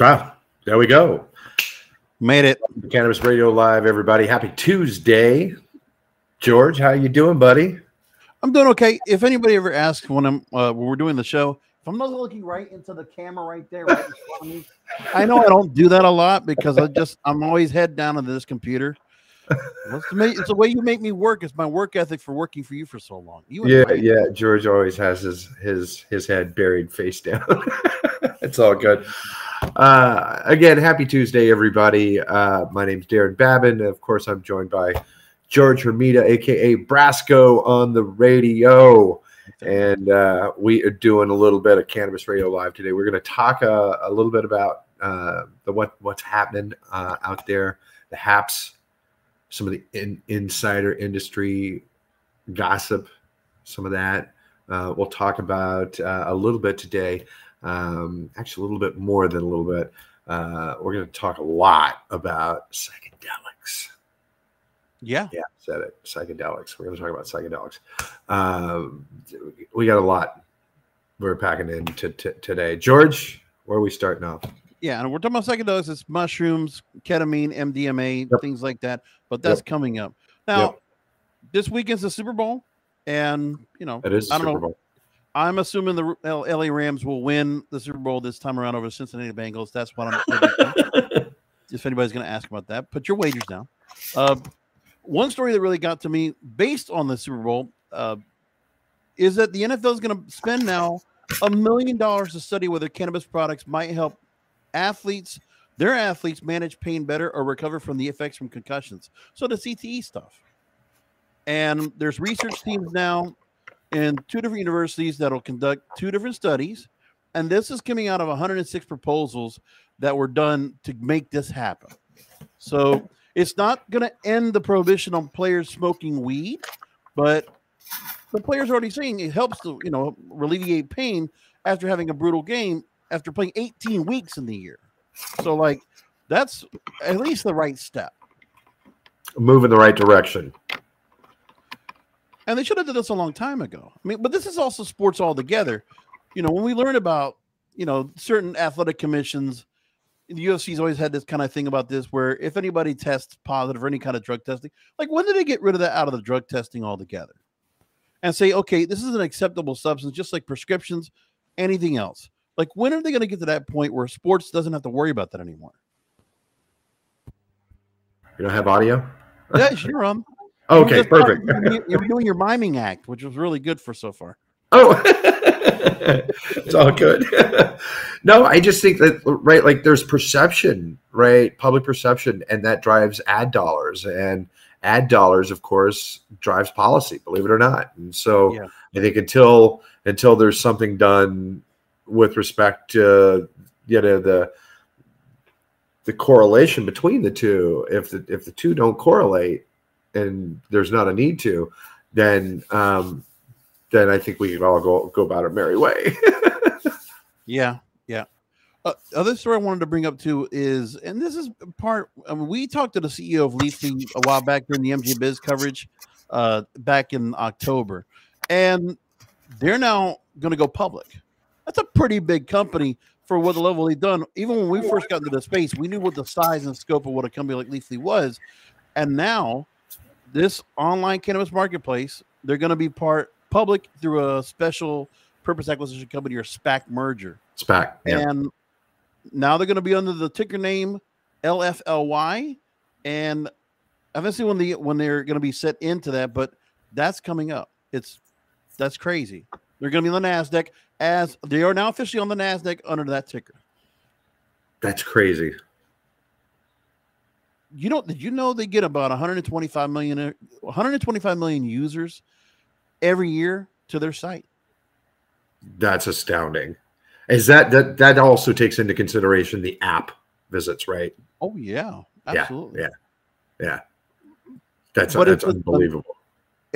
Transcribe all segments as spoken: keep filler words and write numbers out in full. Ah, there we go. Made it. Cannabis Radio Live, everybody. Happy Tuesday. George, how you doing, buddy? I'm doing okay. If anybody ever asks when I'm uh, when we're doing the show, if I'm not looking right into the camera right there, right in front of me, I know I don't do that a lot because I just I'm always head down into this computer. It's the way you make me work. It's my work ethic for working for you for so long. You yeah, my- yeah. George always has his his his head buried face down. It's all good. Uh, again, happy Tuesday, everybody. Uh, my name's Daron Babin. Of course, I'm joined by George Hermita, aka Brasco, on the radio, and uh, we are doing a little bit of Cannabis Radio Live today. We're going to talk a, a little bit about uh, the what what's happening uh, out there, the haps. Some of the in, insider industry gossip, some of that. Uh, we'll talk about uh, a little bit today, um, actually a little bit more than a little bit. Uh, we're going to talk a lot about psychedelics. Yeah. Yeah, I said it, psychedelics. We're going to talk about psychedelics. Um, we got a lot we're packing in to, to, today. George, where are we starting off? Yeah, and we're talking about psychedelics. It's mushrooms, ketamine, M D M A, yep. things like that. But that's yep. coming up. Now, yep. this weekend's the Super Bowl, and, you know, it is I don't Super know. Bowl. I'm assuming the L A Rams will win the Super Bowl this time around over the Cincinnati Bengals. That's what I'm thinking. If anybody's going to ask about that, put your wagers down. Uh, one story that really got to me based on the Super Bowl uh, is that the N F L is going to spend now a million dollars to study whether cannabis products might help athletes, their athletes manage pain better or recover from the effects from concussions. So the C T E stuff. And there's research teams now in two different universities that'll conduct two different studies. And this is coming out of one hundred six proposals that were done to make this happen. So it's not going to end the prohibition on players smoking weed, but the players are already saying it helps to, you know, alleviate pain after having a brutal game. After playing eighteen weeks in the year. So, like, that's at least the right step. Move in the right direction. And they should have done this a long time ago. I mean, but this is also sports altogether. You know, when we learn about, you know, certain athletic commissions, the U F C's always had this kind of thing about this where if anybody tests positive or any kind of drug testing, like, when did they get rid of that out of the drug testing altogether? And say, okay, this is an acceptable substance, just like prescriptions, anything else. Like, when are they going to get to that point where sports doesn't have to worry about that anymore? You don't have audio? Yeah, sure. Um, okay, just, perfect. You're, you're doing your miming act, which was really good for so far. Oh, it's all good. No, I just think that, right, like there's perception, right, public perception, and that drives ad dollars. And ad dollars, of course, drives policy, believe it or not. And so yeah. I think until until there's something done with respect to, you know, the the correlation between the two, if the if the two don't correlate and there's not a need to, then um, then I think we could all go go about our merry way. yeah, yeah. Uh, other story I wanted to bring up too is, and this is part. I mean, we talked to the C E O of Leafly a while back during the M G Biz coverage uh, back in October, and they're now going to go public. That's a pretty big company for what the level they've done. Even when we first got into the space, we knew what the size and scope of what a company like Leafly was. And now this online cannabis marketplace, they're going to be part public through a special purpose acquisition company or SPAC merger. SPAC, yeah. And now they're going to be under the ticker name L F L Y. And I haven't seen when, the, when they're going to be set into that, but that's coming up. It's That's crazy. They're going to be on the NASDAQ as they are now officially on the NASDAQ under that ticker. That's crazy. You know, did you know they get about one hundred twenty-five million users every year to their site? That's astounding. Is that that that also takes into consideration the app visits, right? Oh yeah, absolutely. Yeah, yeah. yeah. That's but that's it's, unbelievable. It's,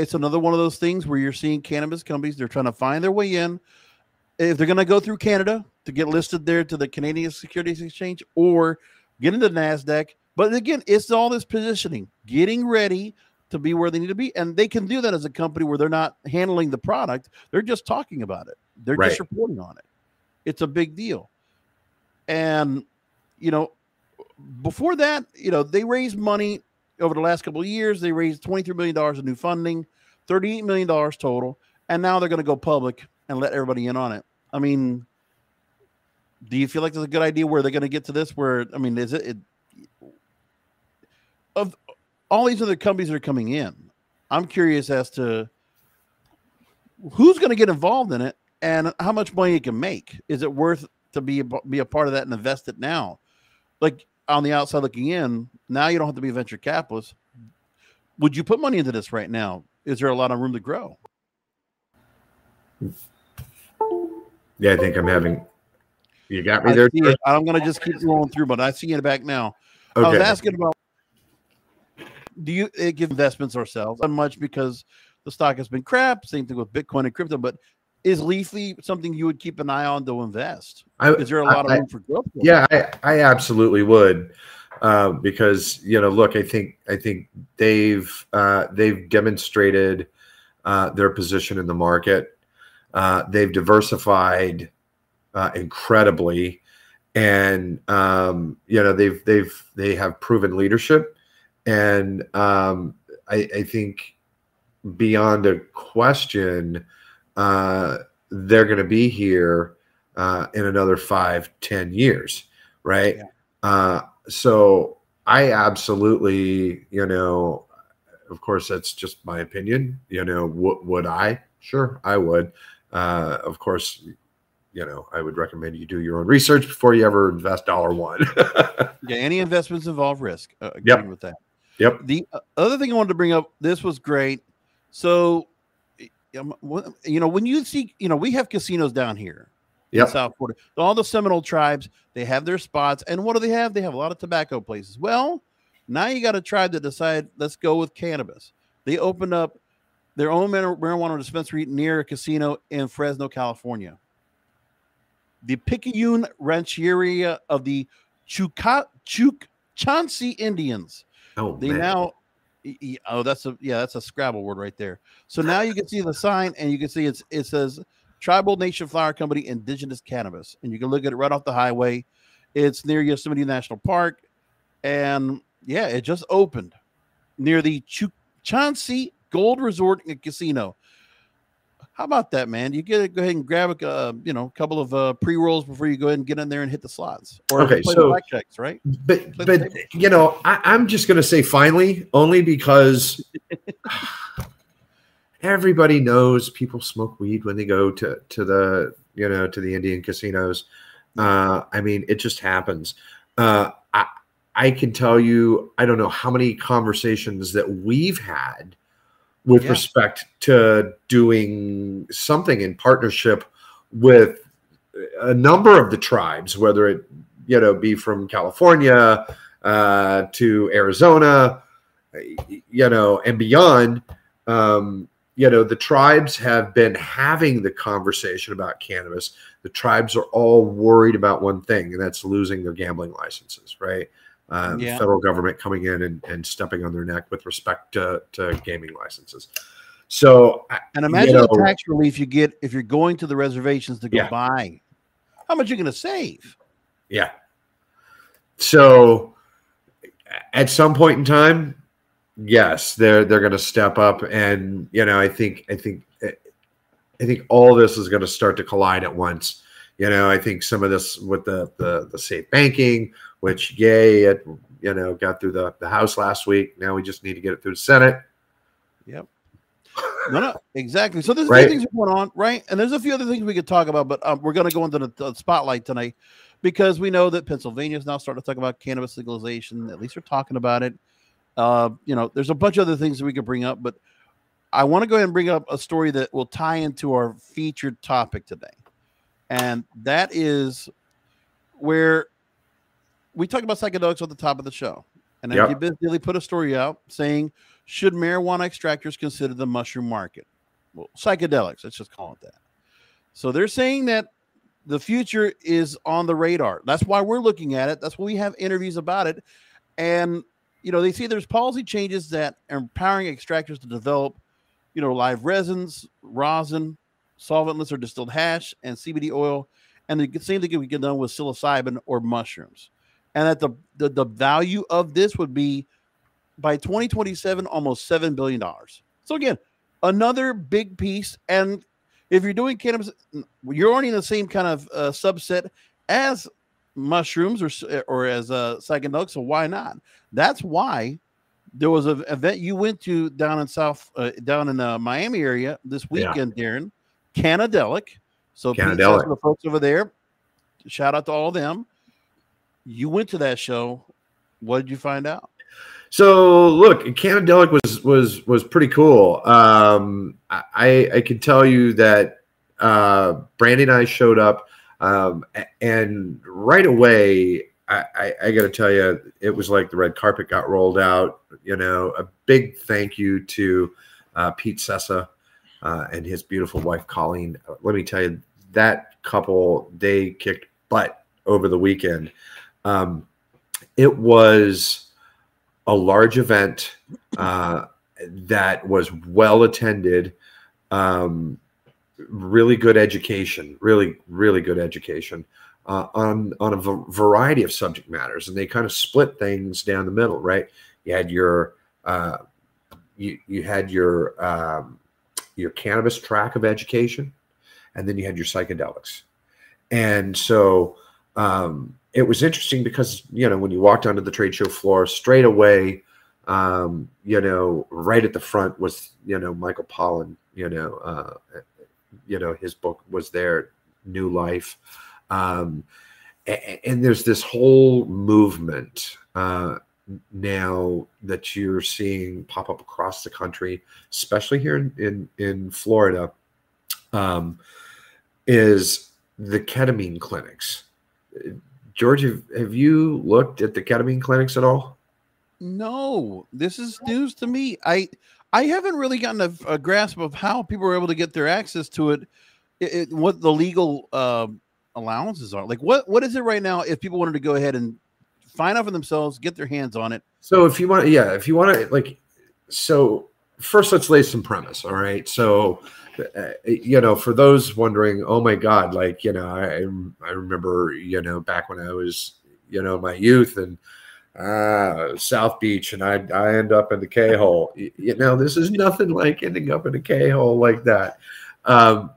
It's another one of those things where you're seeing cannabis companies, they're trying to find their way in. If they're going to go through Canada to get listed there to the Canadian Securities Exchange or get into NASDAQ. But again, it's all this positioning, getting ready to be where they need to be. And they can do that as a company where they're not handling the product. They're just talking about it. They're right. just reporting on it. It's a big deal. And you know, before that, you know, they raised money over the last couple of years. They raised twenty-three million dollars in new funding, thirty-eight million dollars total. And now they're going to go public and let everybody in on it. I mean, do you feel like there's a good idea where they're going to get to this? Where, I mean, is it, it of all these other companies that are coming in, I'm curious as to who's going to get involved in it and how much money it can make. Is it worth to be, be a part of that and invest it now? Like, on the outside looking in, now you don't have to be a venture capitalist. Would you put money into this right now? Is there a lot of room to grow? Yeah, I think I'm having... You got me there? I'm going to just keep rolling through, but I see you in the back now. Okay. I was asking about, do you give investments ourselves? Not much because the stock has been crap. Same thing with Bitcoin and crypto, but is Leafly something you would keep an eye on to invest? I, is there a lot I, of room for growth? Yeah, I, I absolutely would, uh, because, you know, look, I think I think they've uh, they've demonstrated uh, their position in the market. Uh, they've diversified uh, incredibly, and um, you know they've they've they have proven leadership, and um, I, I think beyond a question. Uh, they're going to be here uh, in another five, ten years, right? Yeah. Uh, so I absolutely, you know, of course, that's just my opinion. You know, w- would I? Sure, I would. Uh, of course, you know, I would recommend you do your own research before you ever invest dollar one. Yeah, any investments involve risk. Uh, agreeing yep. with that. Yep. The other thing I wanted to bring up, this was great. So, you know, when you see, you know, we have casinos down here yep. in South Florida. All the Seminole tribes, they have their spots. And what do they have? They have a lot of tobacco places. Well, now you got a tribe that decide, let's go with cannabis. They opened up their own marijuana dispensary near a casino in Fresno, California. The Picayune Rancheria of the Chukchansi Indians. Oh, they man. now... Oh, that's a yeah, that's a Scrabble word right there. So now you can see the sign, and you can see it's it says Tribal Nation Flower Company, Indigenous Cannabis, and you can look at it right off the highway. It's near Yosemite National Park, and yeah, it just opened near the Chauncey Gold Resort and Casino. How about that, man? You get go ahead and grab a uh, you know a couple of uh, pre rolls before you go ahead and get in there and hit the slots. Or okay, play so the blackjacks, right? But play but you know I, I'm just gonna say finally, only because everybody knows people smoke weed when they go to to the you know to the Indian casinos. Uh, I mean, it just happens. Uh, I I can tell you, I don't know how many conversations that we've had with yeah. respect to doing something in partnership with a number of the tribes, whether it you know be from California uh, to Arizona, you know, and beyond. Um, you know, the tribes have been having the conversation about cannabis. The tribes are all worried about one thing, and that's losing their gambling licenses, right? Uh, yeah. The federal government coming in and, and stepping on their neck with respect to, to gaming licenses. So, and imagine you know, the tax relief you get if you're going to the reservations to go yeah. buy. How much are you going to save? Yeah. So, at some point in time, yes, they're they're going to step up, and you know, I think I think I think all this is going to start to collide at once. You know, I think some of this with the the, the safe banking, which yay, it you know got through the, the House last week. Now we just need to get it through the Senate. Yep. No, no, exactly. So there's right? a few things going on, right? And there's a few other things we could talk about, but um, we're going to go into the, the spotlight tonight because we know that Pennsylvania is now starting to talk about cannabis legalization. At least they're talking about it. Uh, you know, there's a bunch of other things that we could bring up, but I want to go ahead and bring up a story that will tie into our featured topic today. And that is where we talk about psychedelics at the top of the show. And yep. N P B Daily put a story out saying, should marijuana extractors consider the mushroom market? Well, psychedelics, let's just call it that. So they're saying that the future is on the radar. That's why we're looking at it. That's why we have interviews about it. And, you know, they see there's policy changes that are empowering extractors to develop, you know, live resins, rosin, solventless or distilled hash and C B D oil, and the same thing we get done with psilocybin or mushrooms. and that the, the, the value of this would be by twenty twenty-seven, almost seven billion dollars. So again, another big piece. And if you're doing cannabis, you're already in the same kind of uh, subset as mushrooms or, or as uh, psychedelics. So why not? That's why there was an event you went to down in South, uh, down in the Miami area this weekend, yeah. Daron. Cannadelic. So Cannadelic. Pete, the folks over there, shout out to all of them. You went to that show. What did you find out? So look, Cannadelic was was was pretty cool. Um, I I can tell you that uh, Brandy and I showed up, um, and right away I, I, I got to tell you, it was like the red carpet got rolled out. You know, a big thank you to uh, Pete Sessa uh, and his beautiful wife Colleen. Let me tell you, that couple, they kicked butt over the weekend. Um, it was a large event uh, that was well attended, um, really good education, really, really good education uh, on, on a v- variety of subject matters. And they kind of split things down the middle, right? You had your, uh, you, you had your, um, your cannabis track of education, and then you had your psychedelics. And so, um, it was interesting because, you know, when you walked onto the trade show floor straight away, um, you know, right at the front was, you know, Michael Pollan, you know, uh, you know, his book was there, New Life. Um, and, and there's this whole movement uh, now that you're seeing pop up across the country, especially here in, in, in Florida, um, is the ketamine clinics. George, have you looked at the ketamine clinics at all? No, this is news to me. I I haven't really gotten a, a grasp of how people are able to get their access to it, it, it what the legal uh, allowances are. Like, what, what is it right now if people wanted to go ahead and find out for themselves, get their hands on it? So if you want, yeah, if you want to, like, so first let's lay some premise, all right? So, Uh, you know, for those wondering, oh my God, like, you know, I I remember, you know, back when I was, you know, my youth and uh, South Beach, and I I end up in the K-hole. You know, this is nothing like ending up in a K-hole like that. Um,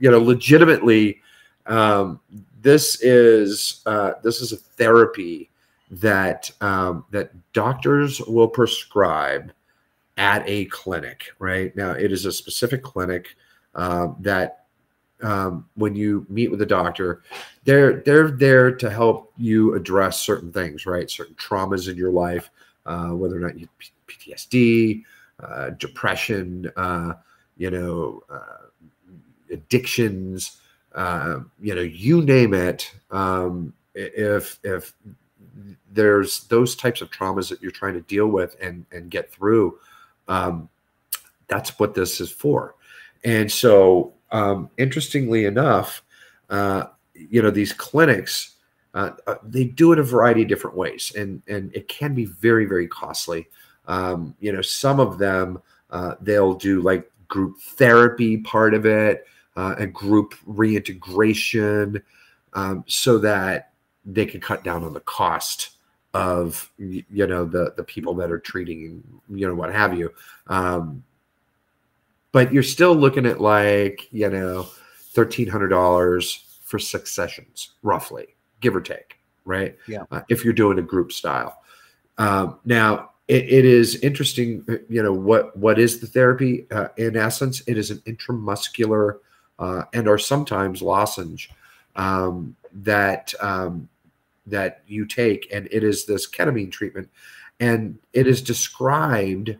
you know, legitimately, um, this is uh, this is a therapy that um, that doctors will prescribe at a clinic. Right now, it is a specific clinic um, that um, when you meet with a doctor, they're they're there to help you address certain things, right? Certain traumas in your life, uh, whether or not you P T S D, uh, depression, uh, you know, uh, addictions, uh, you know, you name it. Um, if if there's those types of traumas that you're trying to deal with and and get through. Um, that's what this is for. And so, um, interestingly enough, uh, you know, these clinics, uh, they do it a variety of different ways, and, and it can be very, very costly. Um, you know, some of them, uh, they'll do like group therapy part of it, uh, and group reintegration, um, so that they can cut down on the cost of, you know, the the people that are treating, you know, what have you. Um, but you're still looking at, like, you know, thirteen hundred dollars for six sessions, roughly, give or take, right? Yeah. Uh, if you're doing a group style. Um, now, it, it is interesting, you know, what what is the therapy? Uh, in essence, it is an intramuscular uh, and or sometimes lozenge um, that um, – that you take, and it is this ketamine treatment, and it is described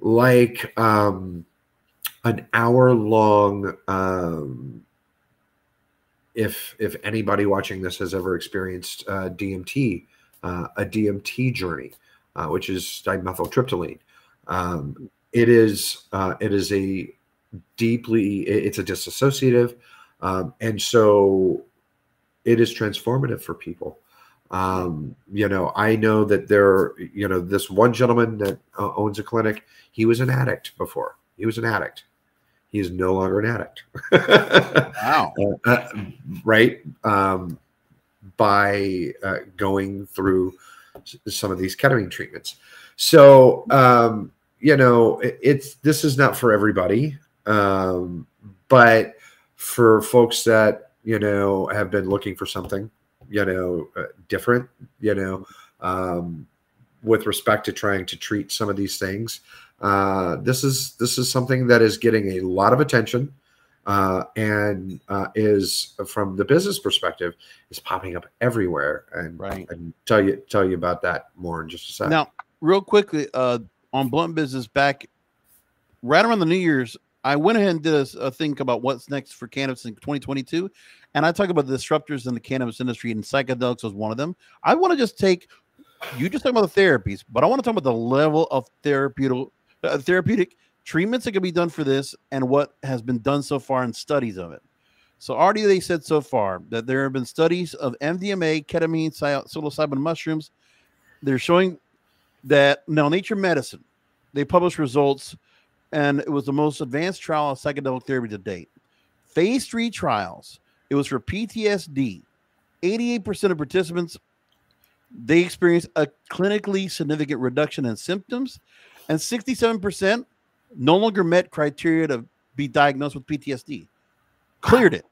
like um, an hour long. Um, if if anybody watching this has ever experienced uh, D M T, uh, a D M T journey, uh, which is dimethyltryptamine, um, it is uh, it is a deeply it's a dissociative, um, and so. It is transformative for people. Um, you know, I know that there, you know, this one gentleman that uh, owns a clinic, he was an addict before. He was an addict. He is no longer an addict. Wow. Uh, right. Um, by uh, going through some of these ketamine treatments. So, um, you know, it, it's, this is not for everybody. Um, but for folks that, you know, have been looking for something, you know, uh, different, you know, um, with respect to trying to treat some of these things, uh, this is, this is something that is getting a lot of attention, uh, and, uh, is, from the business perspective, is popping up everywhere. And, right. and tell you, tell you about that more in just a second. Now, real quickly, uh, on Blunt Business, back right around the New Year's, I went ahead and did a, a thing about what's next for cannabis in twenty twenty-two. And I talk about the disruptors in the cannabis industry, and psychedelics was one of them. I want to just take, you just talk about the therapies, but I want to talk about the level of therapeutic, uh, therapeutic treatments that can be done for this and what has been done so far in studies of it. So already they said so far that there have been studies of M D M A, ketamine, psilocybin mushrooms. They're showing that now Nature Medicine, they published results, and it was the most advanced trial of psychedelic therapy to date. Phase three trials. It was for P T S D. eighty-eight percent of participants, they experienced a clinically significant reduction in symptoms, and sixty-seven percent no longer met criteria to be diagnosed with P T S D. Cleared it.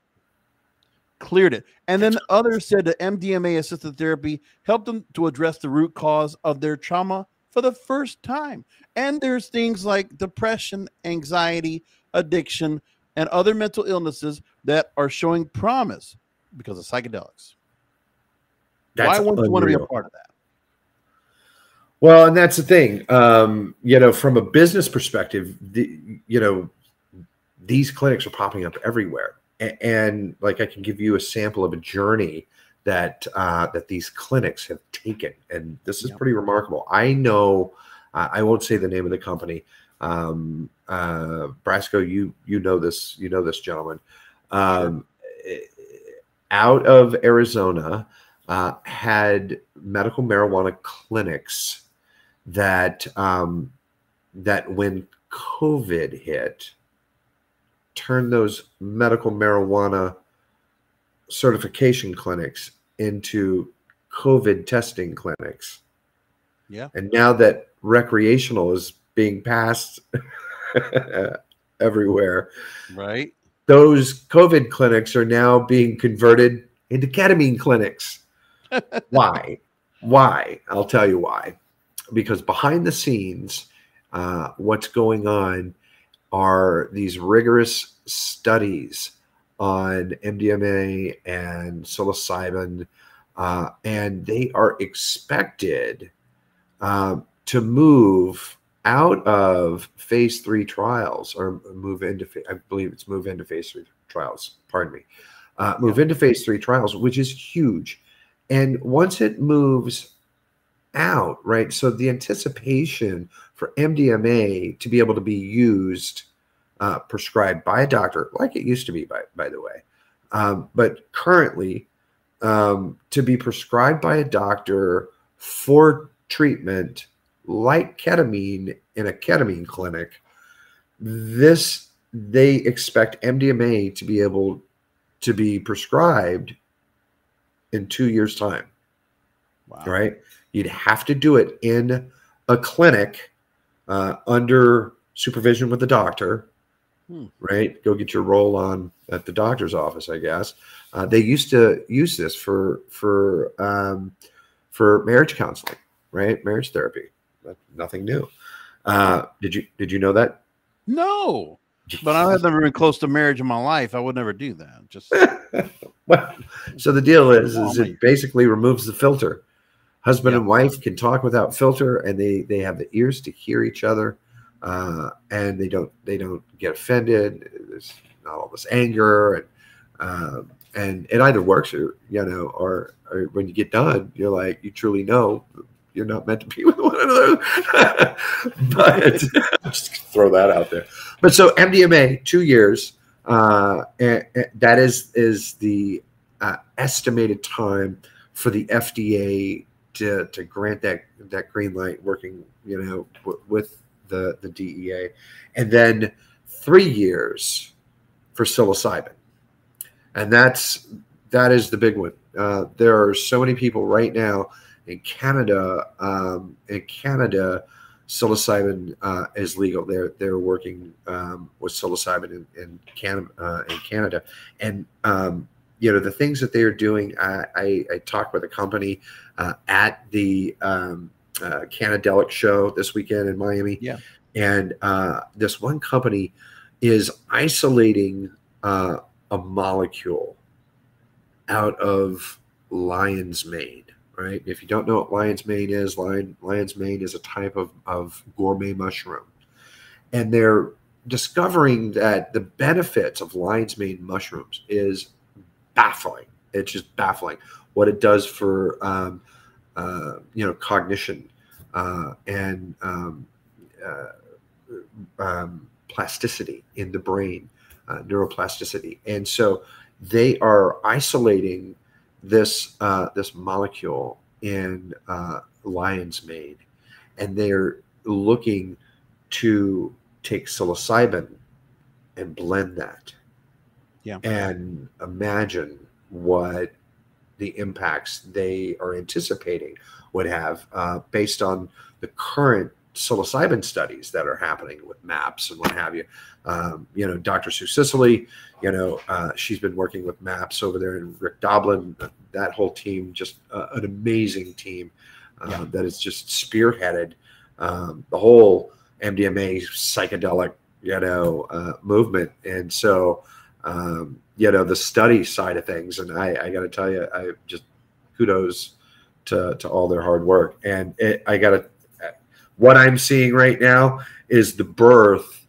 Cleared it. And then others said that M D M A-assisted therapy helped them to address the root cause of their trauma for the first time. And there's things like depression, anxiety, addiction, and other mental illnesses that are showing promise because of psychedelics. That's Why wouldn't unreal. You want to be a part of that? Well, and that's the thing. Um, you know, from a business perspective, the, you know, these clinics are popping up everywhere. And, and like, I can give you a sample of a journey that uh, that these clinics have taken. And this is yep. pretty remarkable. I know, uh, I won't say the name of the company. Um, uh, Brasco, you you know this, you know this gentleman. Um, out of Arizona, uh, had medical marijuana clinics that um, that when COVID hit, turned those medical marijuana certification clinics into COVID testing clinics. Yeah. And now that recreational is being passed everywhere, right? Those COVID clinics are now being converted into ketamine clinics. Why? Why? I'll tell you why. Because behind the scenes, uh, what's going on are these rigorous studies on M D M A and psilocybin, uh, and they are expected uh, to move out of phase three trials, or move into, I believe it's move into phase three trials, pardon me, uh, move yeah. into phase three trials, which is huge. And once it moves out, right, so the anticipation for M D M A to be able to be used, Uh, prescribed by a doctor, like it used to be, by, by the way. Um, but currently, um, to be prescribed by a doctor for treatment like ketamine in a ketamine clinic, this, they expect M D M A to be able to be prescribed in two years' time. Wow. Right? You'd have to do it in a clinic uh, under supervision with a doctor. Hmm. Right, go get your roll on at the doctor's office, I guess. Uh, they used to use this for for um, for marriage counseling, right? Marriage therapy. That's nothing new. Uh, did you did you know that? No, but I've never been close to marriage in my life. I would never do that. Just well, so the deal is, is it basically removes the filter. Husband yep. and wife can talk without filter, and they they have the ears to hear each other. Uh, and they don't they don't get offended. There's not all this anger, and uh, and it either works, or you know, or, or when you get done, you're like, you truly know you're not meant to be with one another. But I'm just gonna throw that out there. But so M D M A, two years, uh, and, and that is is the uh, estimated time for the F D A to to grant that that green light, working you know w- with. The, the D E A, and then three years for psilocybin, and that's that is the big one. Uh, there are so many people right now in Canada. Um, in Canada, psilocybin uh, is legal. They're they're working um, with psilocybin in in, Can- uh, in Canada, and um, you know the things that they are doing. I, I, I talked with a company uh, at the um, uh, Cannadelic show this weekend in Miami, yeah. and uh, this one company is isolating uh, a molecule out of lion's mane. Right. If you don't know what lion's mane is, lion, lion's mane is a type of, of gourmet mushroom. And they're discovering that the benefits of lion's mane mushrooms is baffling. It's just baffling what it does for, um, uh, you know, cognition uh, and um, uh, um, plasticity in the brain, uh, neuroplasticity. And so they are isolating this uh, this molecule in uh, lion's mane, and they're looking to take psilocybin and blend that. Yeah. And imagine what the impacts they are anticipating would have uh, based on the current psilocybin studies that are happening with MAPS and what have you. Um, you know, Doctor Sue Sicily, you know, uh, she's been working with MAPS over there, and Rick Doblin, that whole team, just uh, an amazing team uh, yeah. that is just spearheaded um, the whole M D M A psychedelic, you know, uh, movement. And so, um, you know, the study side of things, and I, I got to tell you, I just kudos to, to all their hard work. And it, I got to What I'm seeing right now is the birth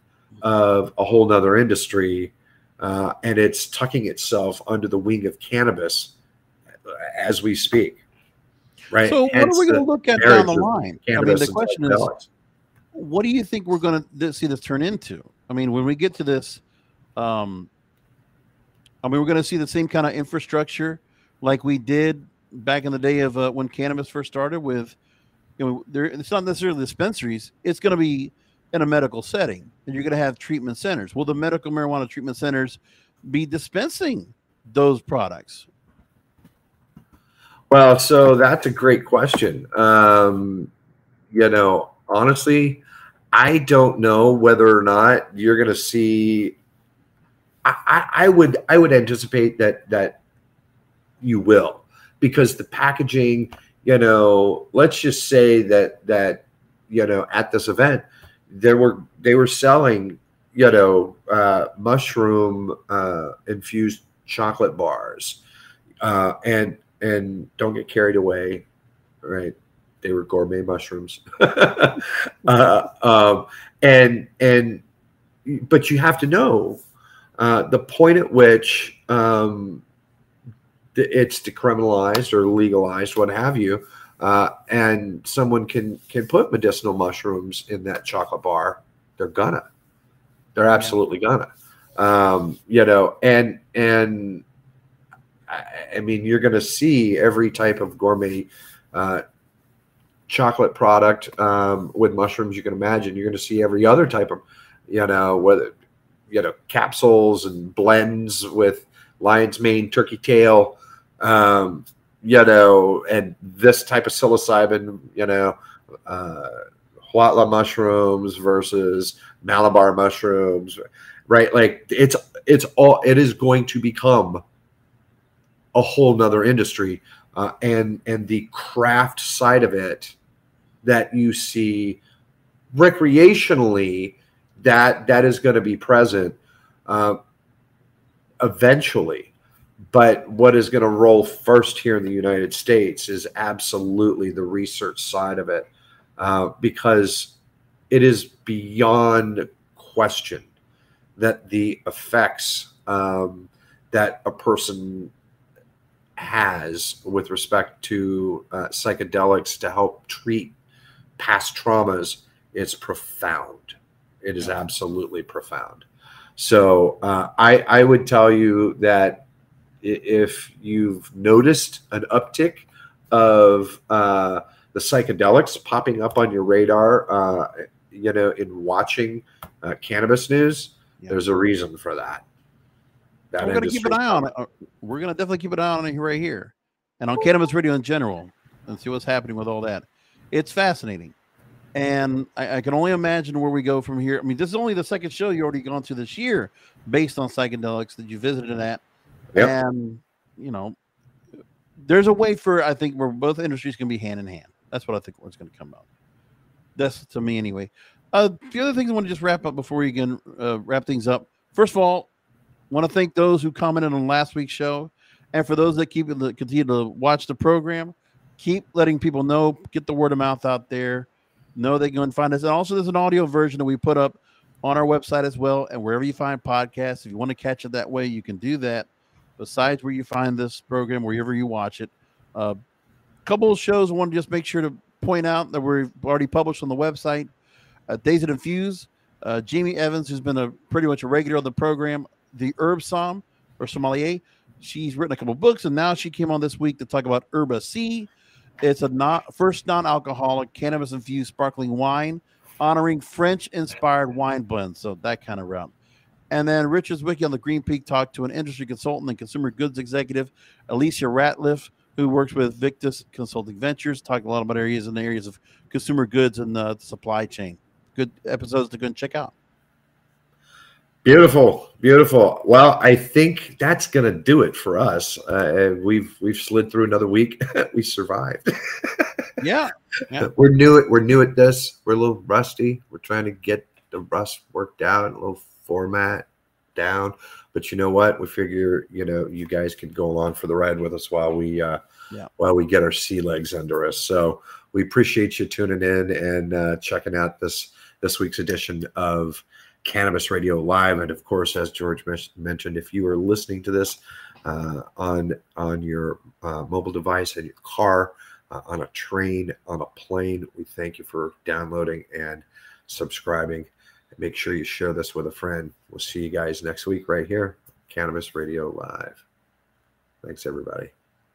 of a whole nother industry, uh, and it's tucking itself under the wing of cannabis as we speak. Right. So, Hence what are we going to look at down the line? I mean, the question is, what do you think we're going to see this turn into? I mean, when we get to this, um, I mean, we're going to see the same kind of infrastructure like we did back in the day of uh, when cannabis first started with. You know, there, it's not necessarily dispensaries. It's going to be in a medical setting, and you're going to have treatment centers. Will the medical marijuana treatment centers be dispensing those products? Well, so that's a great question. Um, you know, honestly, I don't know whether or not you're going to see. I, I, I would, I would anticipate that that you will, because the packaging. You know, let's just say that that you know at this event there were they were selling you know uh, mushroom uh, infused chocolate bars, uh, and and don't get carried away, right? They were gourmet mushrooms, uh, um, and and but you have to know uh, the point at which. Um, It's decriminalized or legalized, what have you, uh, and someone can can put medicinal mushrooms in that chocolate bar. They're gonna, they're absolutely gonna, um, you know. And and I, I mean, you're gonna see every type of gourmet uh, chocolate product um, with mushrooms you can imagine. You're gonna see every other type of, you know, whether you know capsules and blends with lion's mane, turkey tail. Um, you know, and this type of psilocybin, you know, uh, huatla mushrooms versus Malabar mushrooms, right? Like it's, it's all, it is going to become a whole nother industry. Uh, and, and the craft side of it that you see recreationally, that, that is going to be present, uh, eventually. But what is going to roll first here in the United States is absolutely the research side of it, uh, because it is beyond question that the effects um, that a person has with respect to uh, psychedelics to help treat past traumas is profound. It is absolutely profound. So uh, I, I would tell you that if you've noticed an uptick of uh, the psychedelics popping up on your radar, uh, you know, in watching uh, cannabis news, yeah. there's a reason for that. that We're going to keep an eye on it. We're going to definitely keep an eye on it right here. and on cannabis radio in general and see what's happening with all that. It's fascinating. And I, I can only imagine where we go from here. I mean, this is only the second show you've already gone to this year based on psychedelics that you visited at. Yep. And, you know, there's a way for, I think, where both industries can be hand in hand. That's what I think what's going to come out. That's to me anyway. Uh, the other things I want to just wrap up before you can uh, wrap things up. First of all, I want to thank those who commented on last week's show. And for those that keep that continue to watch the program, keep letting people know, get the word of mouth out there. Know they can go and find us. And also there's an audio version that we put up on our website as well. And wherever you find podcasts, if you want to catch it that way, you can do that. Besides where you find this program, wherever you watch it. A uh, couple of shows I want to just make sure to point out that we've already published on the website. Uh, Days at Infuse, uh, Jamie Evans, who's been a pretty much a regular on the program, the Herb Som, or sommelier. She's written a couple of books, and now she came on this week to talk about Herba C. It's a not, first non-alcoholic cannabis-infused sparkling wine honoring French-inspired wine blends, so that kind of route. And then Richard's Wiki on the Green Peak talked to an industry consultant and consumer goods executive, Alicia Ratliff, who works with Victus Consulting Ventures, talking a lot about areas in the areas of consumer goods and the supply chain. Good episodes to go and check out. Beautiful, beautiful. Well, I think that's going to do it for us. Uh, we've we've slid through another week. We survived. Yeah, yeah. We're new at we're new at this. We're a little rusty. We're trying to get the rust worked out, a little format down. But you know what? We figure, you know, you guys can go along for the ride with us while we uh, yeah. while we get our sea legs under us. So we appreciate you tuning in and uh, checking out this this week's edition of Cannabis Radio Live. And of course, as George mentioned, if you are listening to this uh, on on your uh, mobile device, in your car, uh, on a train, on a plane, we thank you for downloading and subscribing. Make sure you share this with a friend. We'll see you guys next week right here, Cannabis Radio Live. Thanks, everybody.